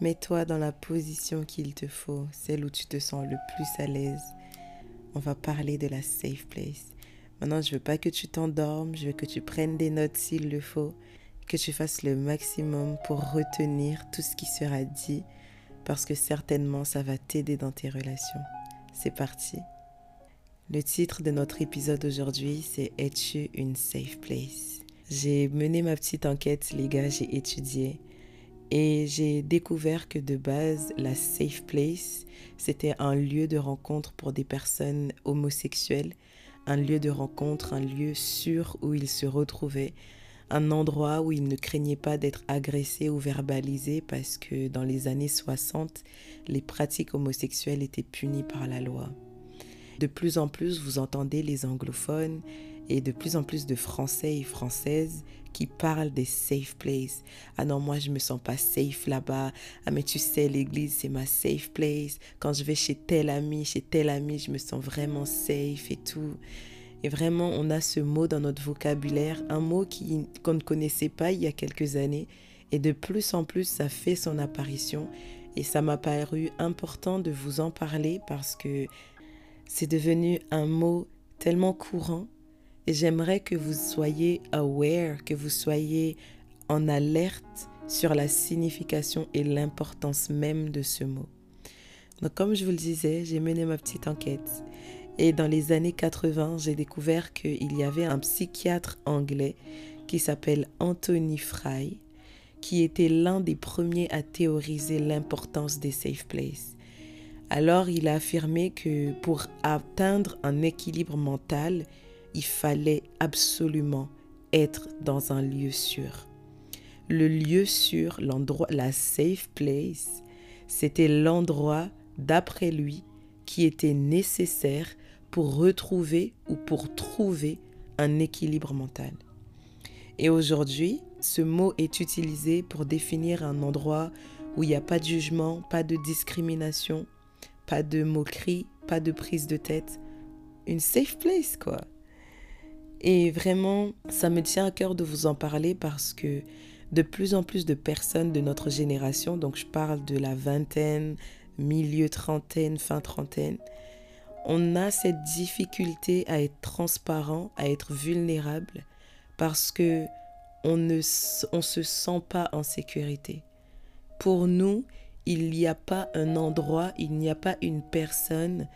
Mets-toi dans la position qu'il te faut, celle où tu te sens le plus à l'aise. On va parler de la safe place. Maintenant, je veux pas que tu t'endormes, je veux que tu prennes des notes s'il le faut, que tu fasses le maximum pour retenir tout ce qui sera dit, parce que certainement ça va t'aider dans tes relations. C'est parti. Le titre de notre épisode aujourd'hui, c'est « Es-tu une safe place ?» J'ai mené ma petite enquête, les gars, j'ai étudié et j'ai découvert que de base, la safe place, c'était un lieu de rencontre pour des personnes homosexuelles, un lieu de rencontre, un lieu sûr où ils se retrouvaient, un endroit où ils ne craignaient pas d'être agressés ou verbalisés parce que dans les années 60, les pratiques homosexuelles étaient punies par la loi. De plus en plus, vous entendez les anglophones et de plus en plus de Français et Françaises qui parlent des safe places. Ah non, moi je me sens pas safe là-bas. Ah mais tu sais, l'église c'est ma safe place. Quand je vais chez tel ami, je me sens vraiment safe et tout. Et vraiment, on a ce mot dans notre vocabulaire, un mot qu'on ne connaissait pas il y a quelques années. Et de plus en plus, ça fait son apparition. Et ça m'a paru important de vous en parler parce que c'est devenu un mot tellement courant. Et j'aimerais que vous soyez aware, que vous soyez en alerte sur la signification et l'importance même de ce mot. Donc comme je vous le disais, j'ai mené ma petite enquête. Et dans les années 80, j'ai découvert qu'il y avait un psychiatre anglais qui s'appelle Anthony Fry, qui était l'un des premiers à théoriser l'importance des safe places. Alors il a affirmé que pour atteindre un équilibre mental, il fallait absolument être dans un lieu sûr. Le lieu sûr, l'endroit, la safe place, c'était l'endroit, d'après lui, qui était nécessaire pour retrouver ou pour trouver un équilibre mental. Et aujourd'hui, ce mot est utilisé pour définir un endroit où il n'y a pas de jugement, pas de discrimination, pas de moquerie, pas de prise de tête. Une safe place, quoi. Et vraiment, ça me tient à cœur de vous en parler parce que de plus en plus de personnes de notre génération, donc je parle de la vingtaine, milieu trentaine, fin trentaine, on a cette difficulté à être transparent, à être vulnérable parce que on se sent pas en sécurité. Pour nous, il n'y a pas un endroit, il n'y a pas une personne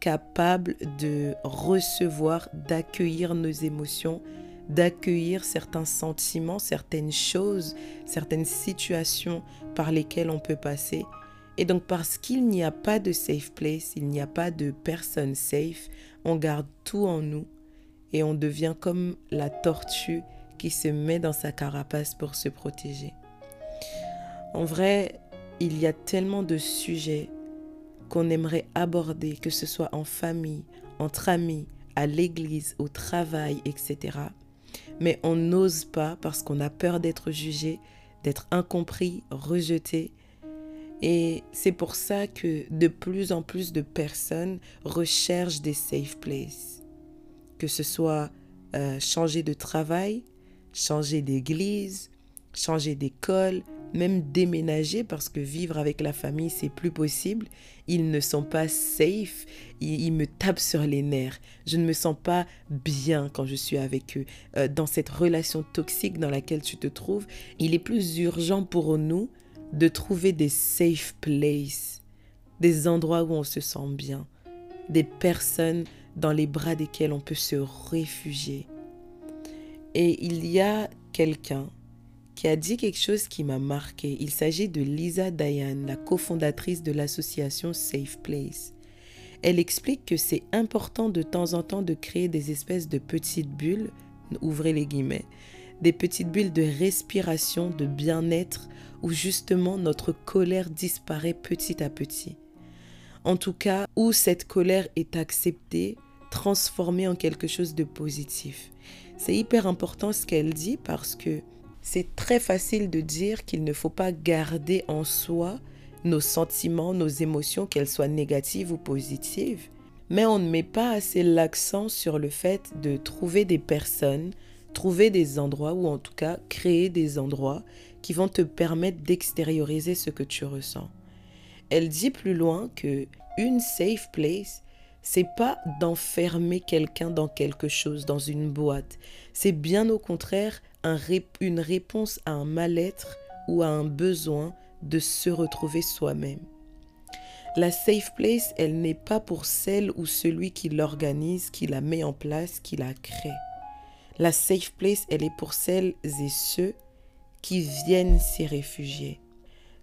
capable de recevoir, d'accueillir nos émotions, d'accueillir certains sentiments, certaines choses, certaines situations par lesquelles on peut passer. Et donc parce qu'il n'y a pas de safe place, il n'y a pas de personne safe, on garde tout en nous et on devient comme la tortue qui se met dans sa carapace pour se protéger. En vrai, il y a tellement de sujets qu'on aimerait aborder, que ce soit en famille, entre amis, à l'église, au travail, etc. Mais on n'ose pas parce qu'on a peur d'être jugé, d'être incompris, rejeté. Et c'est pour ça que de plus en plus de personnes recherchent des safe places. Que ce soit changer de travail, changer d'église, changer d'école, même déménager parce que vivre avec la famille, c'est plus possible. Ils ne sont pas safe, ils me tapent sur les nerfs. Je ne me sens pas bien quand je suis avec eux. Dans cette relation toxique dans laquelle tu te trouves, il est plus urgent pour nous de trouver des safe places, des endroits où on se sent bien, des personnes dans les bras desquelles on peut se réfugier. Et il y a quelqu'un qui a dit quelque chose qui m'a marqué. Il s'agit de Lisa Dayan, la cofondatrice de l'association Safe Place. Elle explique que c'est important de temps en temps de créer des espèces de petites bulles, ouvrez les guillemets, des petites bulles de respiration, de bien-être, où justement notre colère disparaît petit à petit. En tout cas, où cette colère est acceptée, transformée en quelque chose de positif. C'est hyper important ce qu'elle dit parce que c'est très facile de dire qu'il ne faut pas garder en soi nos sentiments, nos émotions, qu'elles soient négatives ou positives. Mais on ne met pas assez l'accent sur le fait de trouver des personnes, trouver des endroits ou en tout cas créer des endroits qui vont te permettre d'extérioriser ce que tu ressens. Elle dit plus loin que une safe place, c'est pas d'enfermer quelqu'un dans quelque chose, dans une boîte. C'est bien au contraire une réponse à un mal-être ou à un besoin de se retrouver soi-même. La safe place, elle n'est pas pour celle ou celui qui l'organise, qui la met en place, qui la crée. La safe place, elle est pour celles et ceux qui viennent s'y réfugier.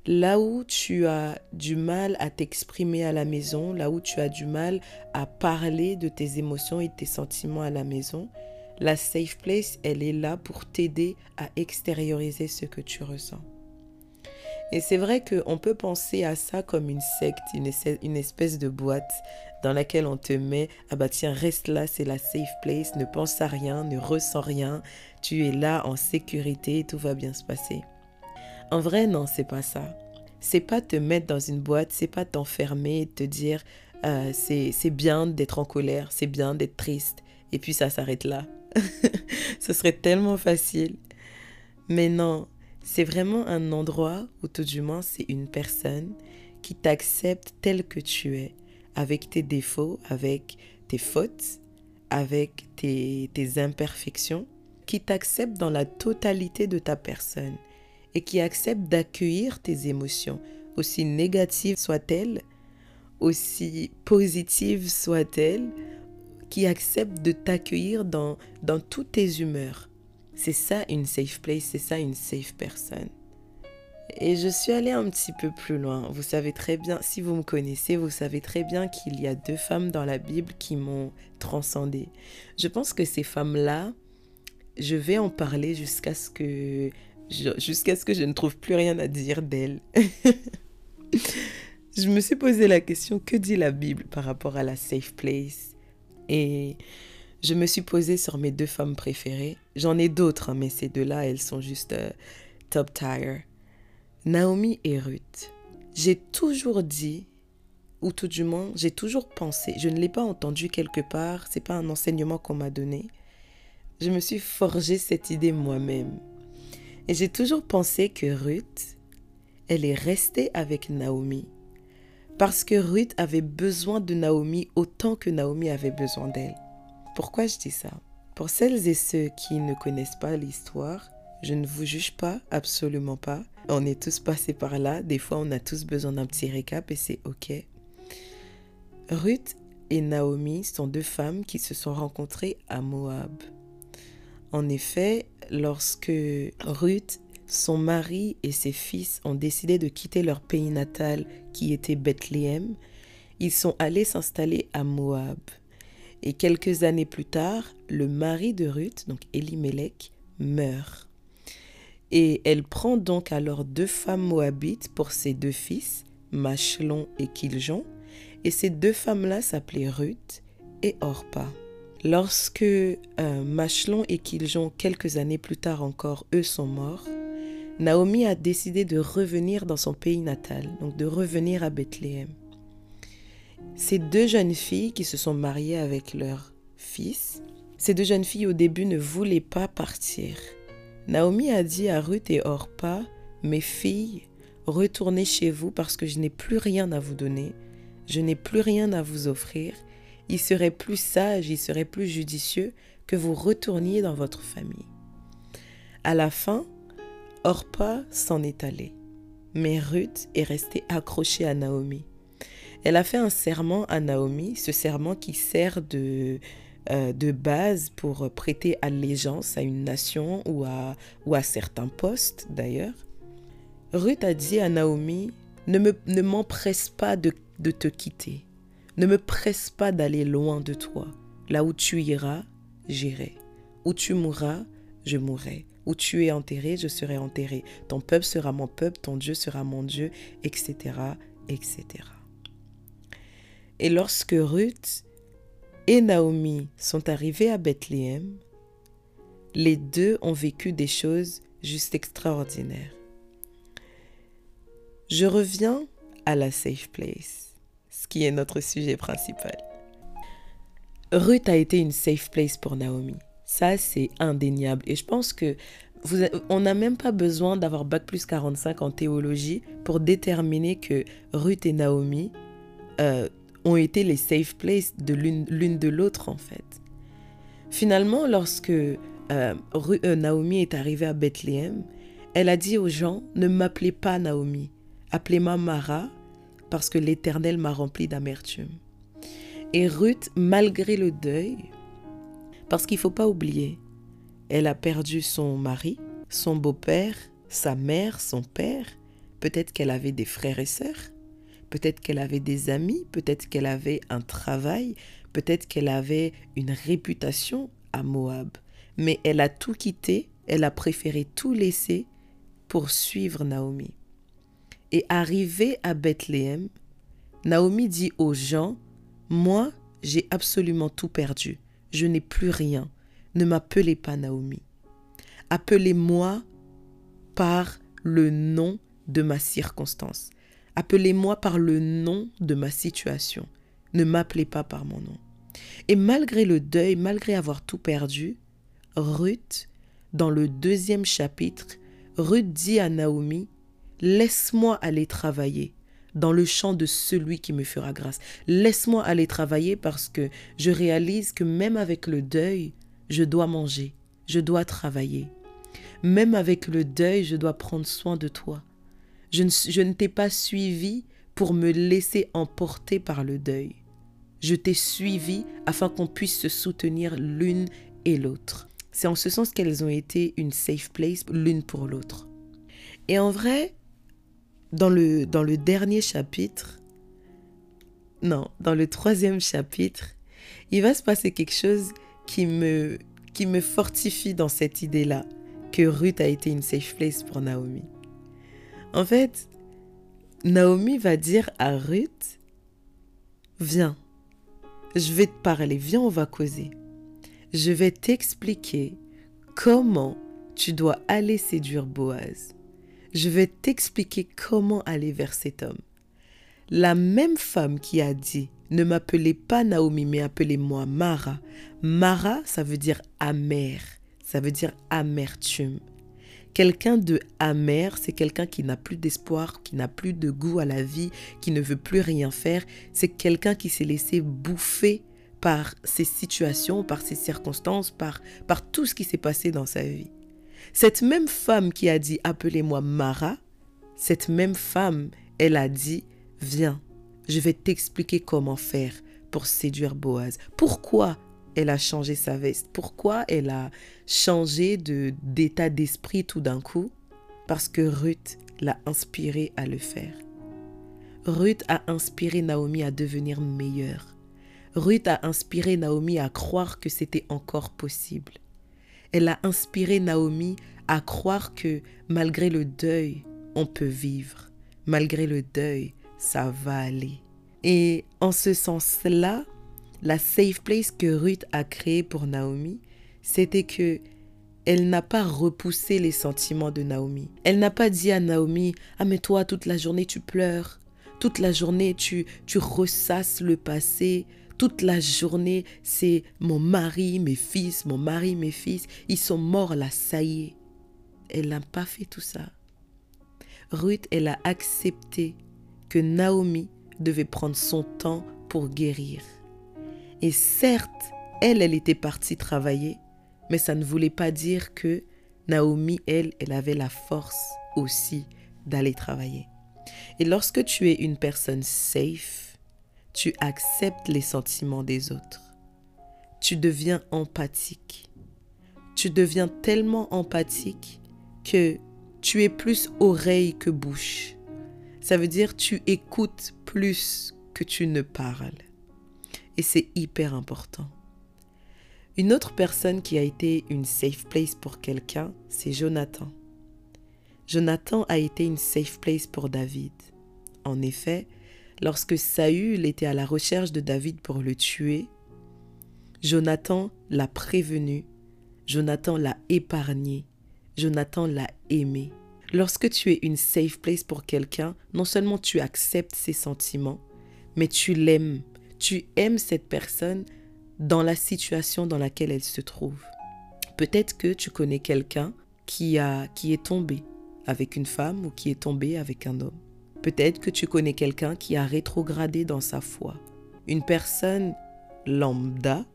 Là où tu as du mal à t'exprimer à la maison, là où tu as du mal à parler de tes émotions et de tes sentiments à la maison, la safe place, elle est là pour t'aider à extérioriser ce que tu ressens. Et c'est vrai qu'on peut penser à ça comme une secte, une espèce de boîte dans laquelle on te met « Ah bah tiens, reste là, c'est la safe place, ne pense à rien, ne ressens rien, tu es là en sécurité, tout va bien se passer. » En vrai, non, c'est pas ça. C'est pas te mettre dans une boîte, c'est pas t'enfermer et te dire « c'est bien d'être en colère, c'est bien d'être triste, et puis ça s'arrête là. » Ce serait tellement facile. Mais non. C'est vraiment un endroit, ou tout du moins c'est une personne qui t'accepte tel que tu es, avec tes défauts, avec tes fautes, avec tes imperfections, qui t'accepte dans la totalité de ta personne et qui accepte d'accueillir tes émotions, aussi négatives soient-elles, aussi positives soient-elles, qui accepte de t'accueillir dans toutes tes humeurs. C'est ça une safe place, c'est ça une safe personne. Et je suis allée un petit peu plus loin. Vous savez très bien, si vous me connaissez, vous savez très bien qu'il y a 2 femmes dans la Bible qui m'ont transcendée. Je pense que ces femmes-là, je vais en parler jusqu'à ce que je ne trouve plus rien à dire d'elles. Je me suis posé la question, que dit la Bible par rapport à la safe place? Et je me suis posée sur mes 2 femmes préférées. J'en ai d'autres, hein, mais ces 2-là, elles sont juste top tier. Naomi et Ruth. J'ai toujours dit, ou tout du moins, j'ai toujours pensé, je ne l'ai pas entendu quelque part, c'est pas un enseignement qu'on m'a donné. Je me suis forgée cette idée moi-même. Et j'ai toujours pensé que Ruth, elle est restée avec Naomi. Parce que Ruth avait besoin de Naomi autant que Naomi avait besoin d'elle. Pourquoi je dis ça? Pour celles et ceux qui ne connaissent pas l'histoire, je ne vous juge pas, absolument pas. On est tous passés par là, des fois on a tous besoin d'un petit récap et c'est ok. Ruth et Naomi sont 2 femmes qui se sont rencontrées à Moab. En effet, lorsque Ruth, son mari et ses fils ont décidé de quitter leur pays natal qui était Bethléem, ils sont allés s'installer à Moab. Et quelques années plus tard, le mari de Ruth, donc Elimelech, meurt. Et elle prend donc alors 2 femmes moabites pour ses 2 fils, Machlon et Kiljon. Et ces 2 femmes-là s'appelaient Ruth et Orpa. Lorsque Machlon et Kiljon, quelques années plus tard encore, eux sont morts, Naomi a décidé de revenir dans son pays natal, donc de revenir à Bethléem. Ces 2 jeunes filles qui se sont mariées avec leur fils, ces 2 jeunes filles au début ne voulaient pas partir. Naomi a dit à Ruth et Orpa, « Mes filles, retournez chez vous parce que je n'ai plus rien à vous donner, je n'ai plus rien à vous offrir. Il serait plus sage, il serait plus judicieux que vous retourniez dans votre famille. » À la fin, Orpa s'en est allée, mais Ruth est restée accrochée à Naomi. Elle a fait un serment à Naomi, ce serment qui sert de base pour prêter allégeance à une nation ou à certains postes d'ailleurs. Ruth a dit à Naomi, ne m'empresse pas de te quitter, ne me presse pas d'aller loin de toi. Là où tu iras, j'irai. Où tu mourras, je mourrai. Où tu es enterré, je serai enterré. Ton peuple sera mon peuple, ton Dieu sera mon Dieu, etc., etc. Et lorsque Ruth et Naomi sont arrivées à Bethléem, les 2 ont vécu des choses juste extraordinaires. Je reviens à la safe place, ce qui est notre sujet principal. Ruth a été une safe place pour Naomi. Ça, c'est indéniable. Et je pense que on n'a même pas besoin d'avoir Bac plus 45 en théologie pour déterminer que Ruth et Naomi ont été les safe places de l'une de l'autre en fait. Finalement, lorsque Naomi est arrivée à Bethléem, elle a dit aux gens « Ne m'appelez pas Naomi, appelez-moi Mara, parce que l'Éternel m'a remplie d'amertume. » Et Ruth, malgré le deuil, parce qu'il ne faut pas oublier, elle a perdu son mari, son beau-père, sa mère, son père. Peut-être qu'elle avait des frères et sœurs, peut-être qu'elle avait des amis, peut-être qu'elle avait un travail, peut-être qu'elle avait une réputation à Moab. Mais elle a tout quitté, elle a préféré tout laisser pour suivre Naomi. Et arrivée à Bethléem, Naomi dit aux gens, « Moi, j'ai absolument tout perdu, je n'ai plus rien. Ne m'appelez pas Naomi. Appelez-moi par le nom de ma circonstance. Appelez-moi par le nom de ma situation. Ne m'appelez pas par mon nom. » Et malgré le deuil, malgré avoir tout perdu, Ruth, dans le 2e chapitre, Ruth dit à Naomi, « Laisse-moi aller travailler dans le champ de celui qui me fera grâce. Laisse-moi aller travailler parce que je réalise que même avec le deuil, je dois manger, je dois travailler. Même avec le deuil, je dois prendre soin de toi. Je ne t'ai pas suivi pour me laisser emporter par le deuil. Je t'ai suivi afin qu'on puisse se soutenir l'une et l'autre. » C'est en ce sens qu'elles ont été une safe place l'une pour l'autre. Et en vrai, dans le 3e chapitre, il va se passer quelque chose qui me fortifie dans cette idée-là, que Ruth a été une safe place pour Naomi. En fait, Naomi va dire à Ruth, « Viens, je vais te parler, viens, on va causer. Je vais t'expliquer comment tu dois aller séduire Boaz. Je vais t'expliquer comment aller vers cet homme. La même femme qui a dit, « Ne m'appelez pas Naomi, mais appelez-moi Mara. » Mara, ça veut dire amer, ça veut dire amertume. Quelqu'un de amer, c'est quelqu'un qui n'a plus d'espoir, qui n'a plus de goût à la vie, qui ne veut plus rien faire. C'est quelqu'un qui s'est laissé bouffer par ses situations, par ses circonstances, par tout ce qui s'est passé dans sa vie. Cette même femme qui a dit « Appelez-moi Mara », cette même femme, elle a dit « Viens. Je vais t'expliquer comment faire pour séduire Boaz. » Pourquoi elle a changé sa veste? Pourquoi elle a changé d'état d'esprit tout d'un coup? Parce que Ruth l'a inspirée à le faire. Ruth a inspiré Naomi à devenir meilleure. Ruth a inspiré Naomi à croire que c'était encore possible. Elle a inspiré Naomi à croire que malgré le deuil, on peut vivre. Malgré le deuil, ça va aller. Et en ce sens-là, la safe place que Ruth a créée pour Naomi, c'était que elle n'a pas repoussé les sentiments de Naomi. Elle n'a pas dit à Naomi, « Ah mais toi, toute la journée tu pleures, toute la journée tu ressasses le passé, toute la journée c'est mon mari, mes fils, ils sont morts là, ça y est. » Elle n'a pas fait tout ça. Ruth, elle a accepté que Naomi devait prendre son temps pour guérir. Et certes, elle était partie travailler, mais ça ne voulait pas dire que Naomi, elle avait la force aussi d'aller travailler. Et lorsque tu es une personne safe, tu acceptes les sentiments des autres. Tu deviens empathique. Tu deviens tellement empathique que tu es plus oreille que bouche. Ça veut dire tu écoutes plus que tu ne parles. Et c'est hyper important. Une autre personne qui a été une safe place pour quelqu'un, c'est Jonathan. Jonathan a été une safe place pour David. En effet, lorsque Saül était à la recherche de David pour le tuer, Jonathan l'a prévenu, Jonathan l'a épargné, Jonathan l'a aimé. Lorsque tu es une safe place pour quelqu'un, non seulement tu acceptes ses sentiments, mais tu l'aimes. Tu aimes cette personne dans la situation dans laquelle elle se trouve. Peut-être que tu connais quelqu'un qui est tombé avec une femme ou qui est tombé avec un homme. Peut-être que tu connais quelqu'un qui a rétrogradé dans sa foi. Une personne lambda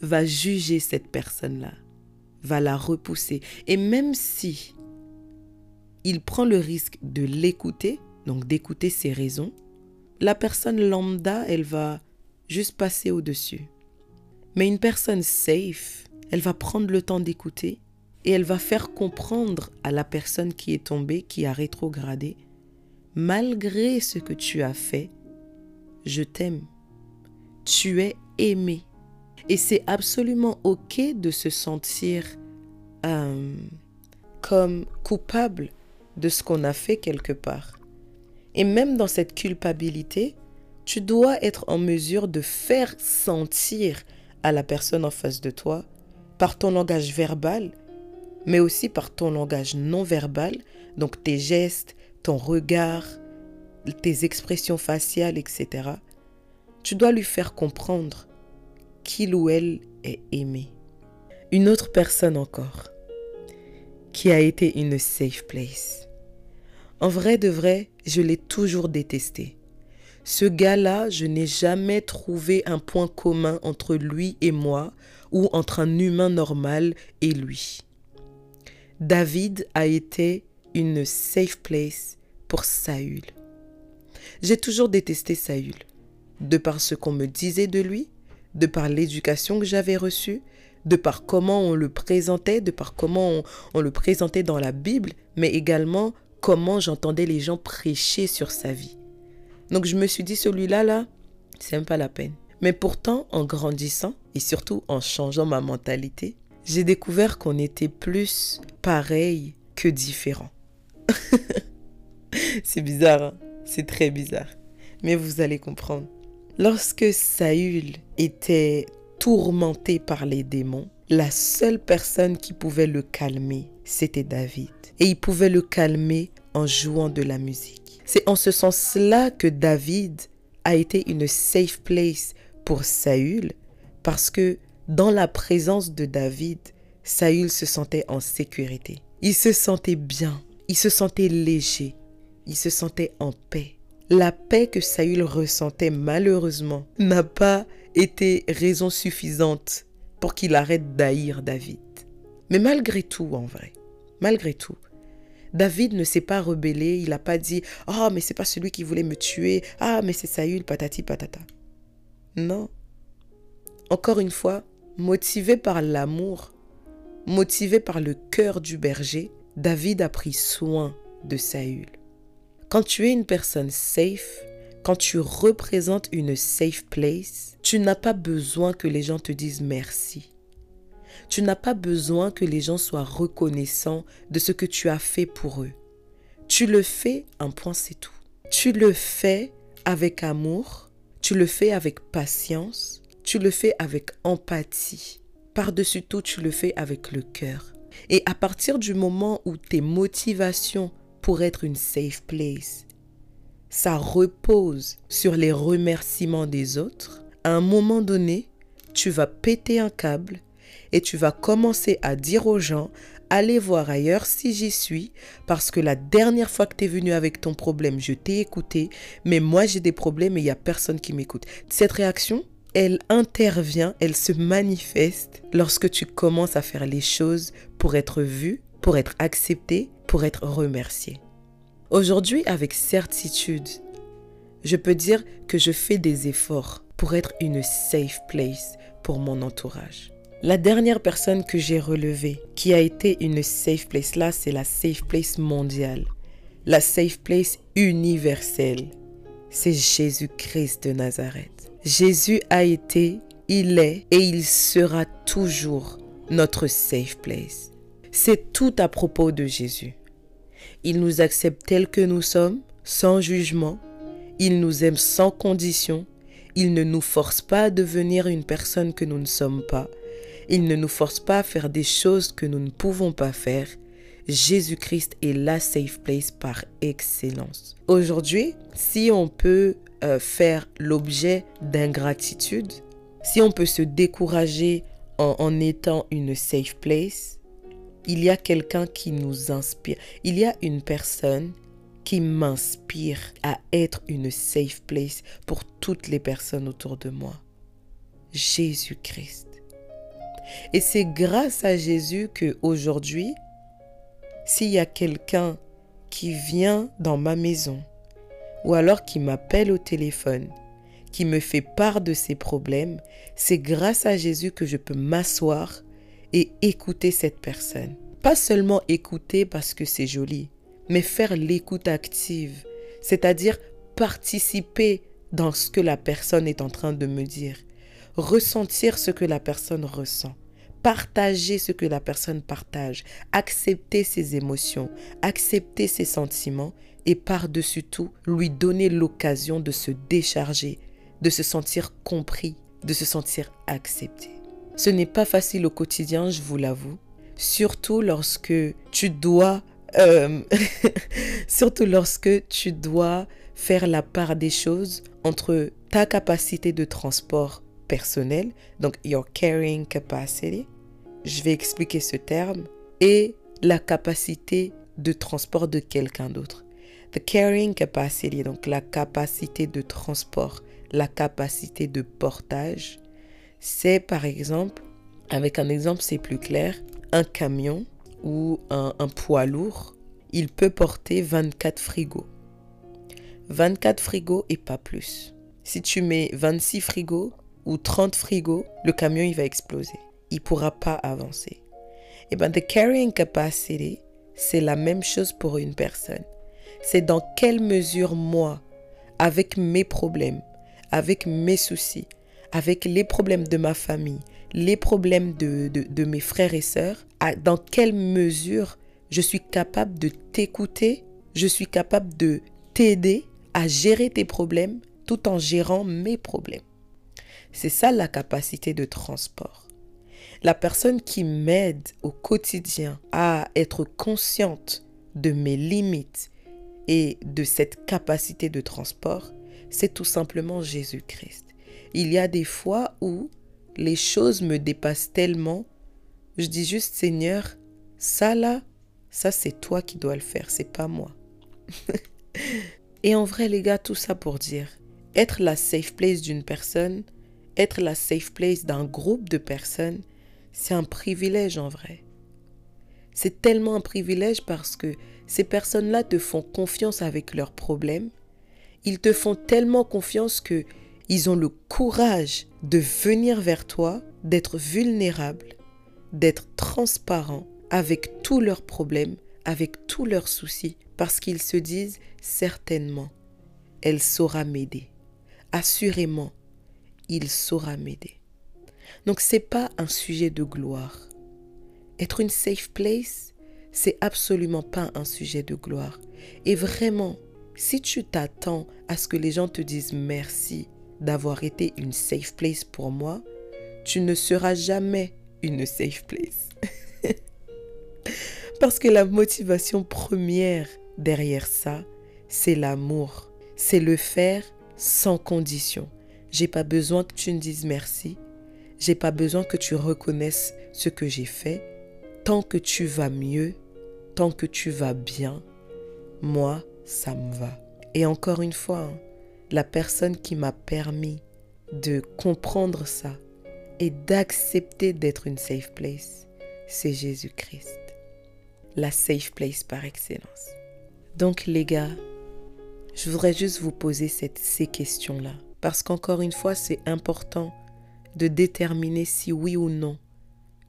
va juger cette personne-là, va la repousser. Et même si il prend le risque de l'écouter, donc d'écouter ses raisons, la personne lambda, elle va juste passer au-dessus. Mais une personne safe, elle va prendre le temps d'écouter et elle va faire comprendre à la personne qui est tombée, qui a rétrogradé, « Malgré ce que tu as fait, je t'aime. Tu es aimé. » Et c'est absolument OK de se sentir comme coupable de ce qu'on a fait quelque part. Et même dans cette culpabilité, tu dois être en mesure de faire sentir à la personne en face de toi, par ton langage verbal, mais aussi par ton langage non verbal, donc tes gestes, ton regard, tes expressions faciales, etc. Tu dois lui faire comprendre qu'il ou elle est aimé. Une autre personne encore, qui a été une safe place. En vrai de vrai, je l'ai toujours détesté. Ce gars-là, je n'ai jamais trouvé un point commun entre lui et moi ou entre un humain normal et lui. David a été une safe place pour Saül. J'ai toujours détesté Saül, de par ce qu'on me disait de lui, de par l'éducation que j'avais reçue, de par comment on le présentait, de par comment on le présentait dans la Bible, mais également comment j'entendais les gens prêcher sur sa vie. Donc je me suis dit, celui-là, là, c'est même pas la peine. Mais pourtant, en grandissant et surtout en changeant ma mentalité, j'ai découvert qu'on était plus pareil que différent. C'est bizarre, hein? C'est très bizarre. Mais vous allez comprendre. Lorsque Saül était tourmenté par les démons, la seule personne qui pouvait le calmer, c'était David. Et il pouvait le calmer en jouant de la musique. C'est en ce sens-là que David a été une safe place pour Saül, parce que dans la présence de David, Saül se sentait en sécurité. Il se sentait bien, il se sentait léger, il se sentait en paix. La paix que Saül ressentait malheureusement n'a pas été raison suffisante pour qu'il arrête d'haïr David. Mais malgré tout, en vrai, malgré tout, David ne s'est pas rebellé, il n'a pas dit « Ah, mais c'est pas celui qui voulait me tuer, ah, mais c'est Saül, patati patata. » Non. Encore une fois, motivé par l'amour, motivé par le cœur du berger, David a pris soin de Saül. Quand tu es une personne safe, quand tu représentes une safe place, tu n'as pas besoin que les gens te disent merci. Tu n'as pas besoin que les gens soient reconnaissants de ce que tu as fait pour eux. Tu le fais, un point, c'est tout. Tu le fais avec amour, tu le fais avec patience, tu le fais avec empathie. Par-dessus tout, tu le fais avec le cœur. Et à partir du moment où tes motivations pour être une safe place, ça repose sur les remerciements des autres, à un moment donné, tu vas péter un câble et tu vas commencer à dire aux gens « Allez voir ailleurs si j'y suis, parce que la dernière fois que tu es venu avec ton problème, je t'ai écouté, mais moi j'ai des problèmes et il n'y a personne qui m'écoute. » Cette réaction, elle intervient, elle se manifeste lorsque tu commences à faire les choses pour être vu, pour être accepté, pour être remercié. Aujourd'hui, avec certitude, je peux dire que je fais des efforts pour être une safe place pour mon entourage. La dernière personne que j'ai relevée, qui a été une safe place là, c'est la safe place mondiale, la safe place universelle. C'est Jésus-Christ de Nazareth. Jésus a été, il est et il sera toujours notre safe place. C'est tout à propos de Jésus. Il nous accepte tels que nous sommes, sans jugement. Il nous aime sans condition. Il ne nous force pas à devenir une personne que nous ne sommes pas. Il ne nous force pas à faire des choses que nous ne pouvons pas faire. Jésus-Christ est la safe place par excellence. Aujourd'hui, si on peut faire l'objet d'ingratitude, si on peut se décourager en étant une safe place, il y a quelqu'un qui nous inspire. Il y a une personne qui m'inspire à être une safe place pour toutes les personnes autour de moi. Jésus-Christ. Et c'est grâce à Jésus qu'aujourd'hui, s'il y a quelqu'un qui vient dans ma maison ou alors qui m'appelle au téléphone, qui me fait part de ses problèmes, c'est grâce à Jésus que je peux m'asseoir et écouter cette personne. Pas seulement écouter parce que c'est joli, mais faire l'écoute active, c'est-à-dire participer dans ce que la personne est en train de me dire, ressentir ce que la personne ressent, partager ce que la personne partage, accepter ses émotions, accepter ses sentiments et par-dessus tout, lui donner l'occasion de se décharger, de se sentir compris, de se sentir accepté. Ce n'est pas facile au quotidien, je vous l'avoue, surtout lorsque tu dois faire la part des choses entre ta capacité de transport personnel, donc your carrying capacity, je vais expliquer ce terme, et la capacité de transport de quelqu'un d'autre. The carrying capacity, donc la capacité de transport, la capacité de portage, c'est par exemple, avec un exemple c'est plus clair, un camion ou un poids lourd, il peut porter 24 frigos. 24 frigos et pas plus. Si tu mets 26 frigos ou 30 frigos, le camion il va exploser. Il ne pourra pas avancer. Et bien, the carrying capacity, c'est la même chose pour une personne. C'est dans quelle mesure moi, avec mes problèmes, avec mes soucis, avec les problèmes de ma famille, les problèmes de mes frères et sœurs, dans quelle mesure je suis capable de t'écouter, je suis capable de t'aider à gérer tes problèmes tout en gérant mes problèmes. C'est ça la capacité de transport. La personne qui m'aide au quotidien à être consciente de mes limites et de cette capacité de transport, c'est tout simplement Jésus-Christ. Il y a des fois où les choses me dépassent tellement, je dis juste « Seigneur, ça là, ça c'est toi qui dois le faire, c'est pas moi. » Et en vrai les gars, tout ça pour dire, être la safe place d'une personne, être la safe place d'un groupe de personnes, c'est un privilège en vrai. C'est tellement un privilège parce que ces personnes-là te font confiance avec leurs problèmes, ils te font tellement confiance que ils ont le courage de venir vers toi, d'être vulnérables, d'être transparents avec tous leurs problèmes, avec tous leurs soucis, parce qu'ils se disent certainement, elle saura m'aider. Assurément, il saura m'aider. Donc, ce n'est pas un sujet de gloire. Être une safe place, c'est absolument pas un sujet de gloire. Et vraiment, si tu t'attends à ce que les gens te disent merci, d'avoir été une safe place pour moi, tu ne seras jamais une safe place. Parce que la motivation première derrière ça, c'est l'amour. C'est le faire sans condition. J'ai pas besoin que tu me dises merci. J'ai pas besoin que tu reconnaisses ce que j'ai fait. Tant que tu vas mieux, tant que tu vas bien, moi, ça me va. Et encore une fois, la personne qui m'a permis de comprendre ça et d'accepter d'être une safe place, c'est Jésus-Christ. La safe place par excellence. Donc les gars, je voudrais juste vous poser ces questions-là. Parce qu'encore une fois, c'est important de déterminer si oui ou non,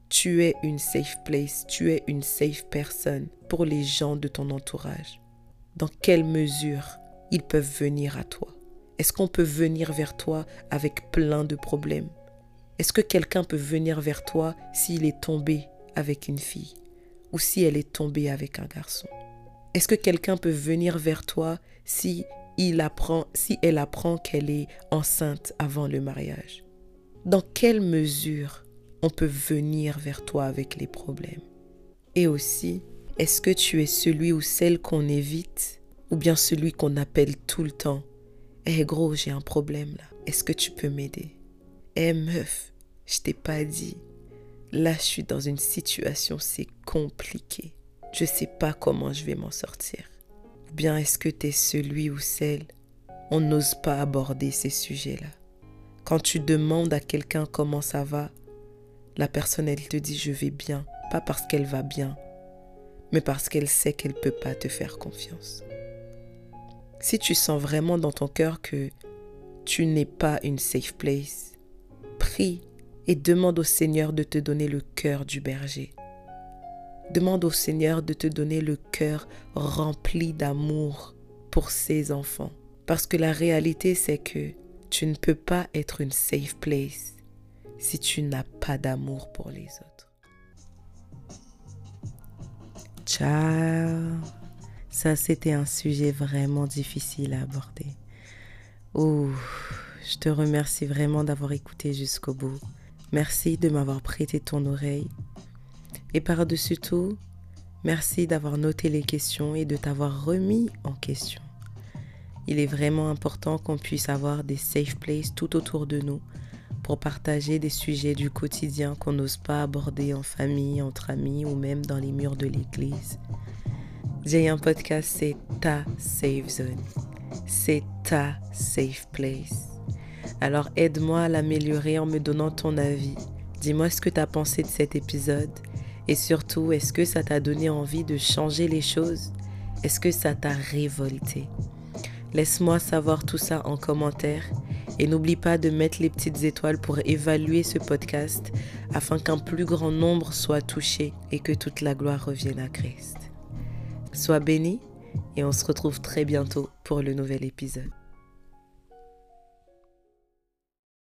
tu es une safe place, tu es une safe personne pour les gens de ton entourage. Dans quelle mesure ils peuvent venir à toi? Est-ce qu'on peut venir vers toi avec plein de problèmes? Est-ce que quelqu'un peut venir vers toi s'il est tombé avec une fille ou si elle est tombée avec un garçon? Est-ce que quelqu'un peut venir vers toi si elle apprend qu'elle est enceinte avant le mariage? Dans quelle mesure on peut venir vers toi avec les problèmes? Et aussi, est-ce que tu es celui ou celle qu'on évite ou bien celui qu'on appelle tout le temps? « Hey gros, j'ai un problème là. Est-ce que tu peux m'aider? Hey meuf, je t'ai pas dit Là, je suis dans une situation, c'est compliqué. Je sais pas comment je vais m'en sortir. Ou bien est-ce que tu es celui ou celle? On n'ose pas aborder ces sujets-là. Quand tu demandes à quelqu'un comment ça va, la personne, elle te dit « je vais bien », pas parce qu'elle va bien, mais parce qu'elle sait qu'elle ne peut pas te faire confiance. Si tu sens vraiment dans ton cœur que tu n'es pas une safe place, prie et demande au Seigneur de te donner le cœur du berger. Demande au Seigneur de te donner le cœur rempli d'amour pour ses enfants. Parce que la réalité, c'est que tu ne peux pas être une safe place si tu n'as pas d'amour pour les autres. Ciao! Ça, c'était un sujet vraiment difficile à aborder. Ouh, je te remercie vraiment d'avoir écouté jusqu'au bout. Merci de m'avoir prêté ton oreille. Et par-dessus tout, merci d'avoir noté les questions et de t'avoir remis en question. Il est vraiment important qu'on puisse avoir des safe places tout autour de nous pour partager des sujets du quotidien qu'on n'ose pas aborder en famille, entre amis ou même dans les murs de l'église. J'ai un podcast, c'est ta safe zone. C'est ta safe place. Alors aide-moi à l'améliorer en me donnant ton avis. Dis-moi ce que tu as pensé de cet épisode et surtout, est-ce que ça t'a donné envie de changer les choses? Est-ce que ça t'a révolté? Laisse-moi savoir tout ça en commentaire et n'oublie pas de mettre les petites étoiles pour évaluer ce podcast afin qu'un plus grand nombre soit touché et que toute la gloire revienne à Christ. Sois béni et on se retrouve très bientôt pour le nouvel épisode.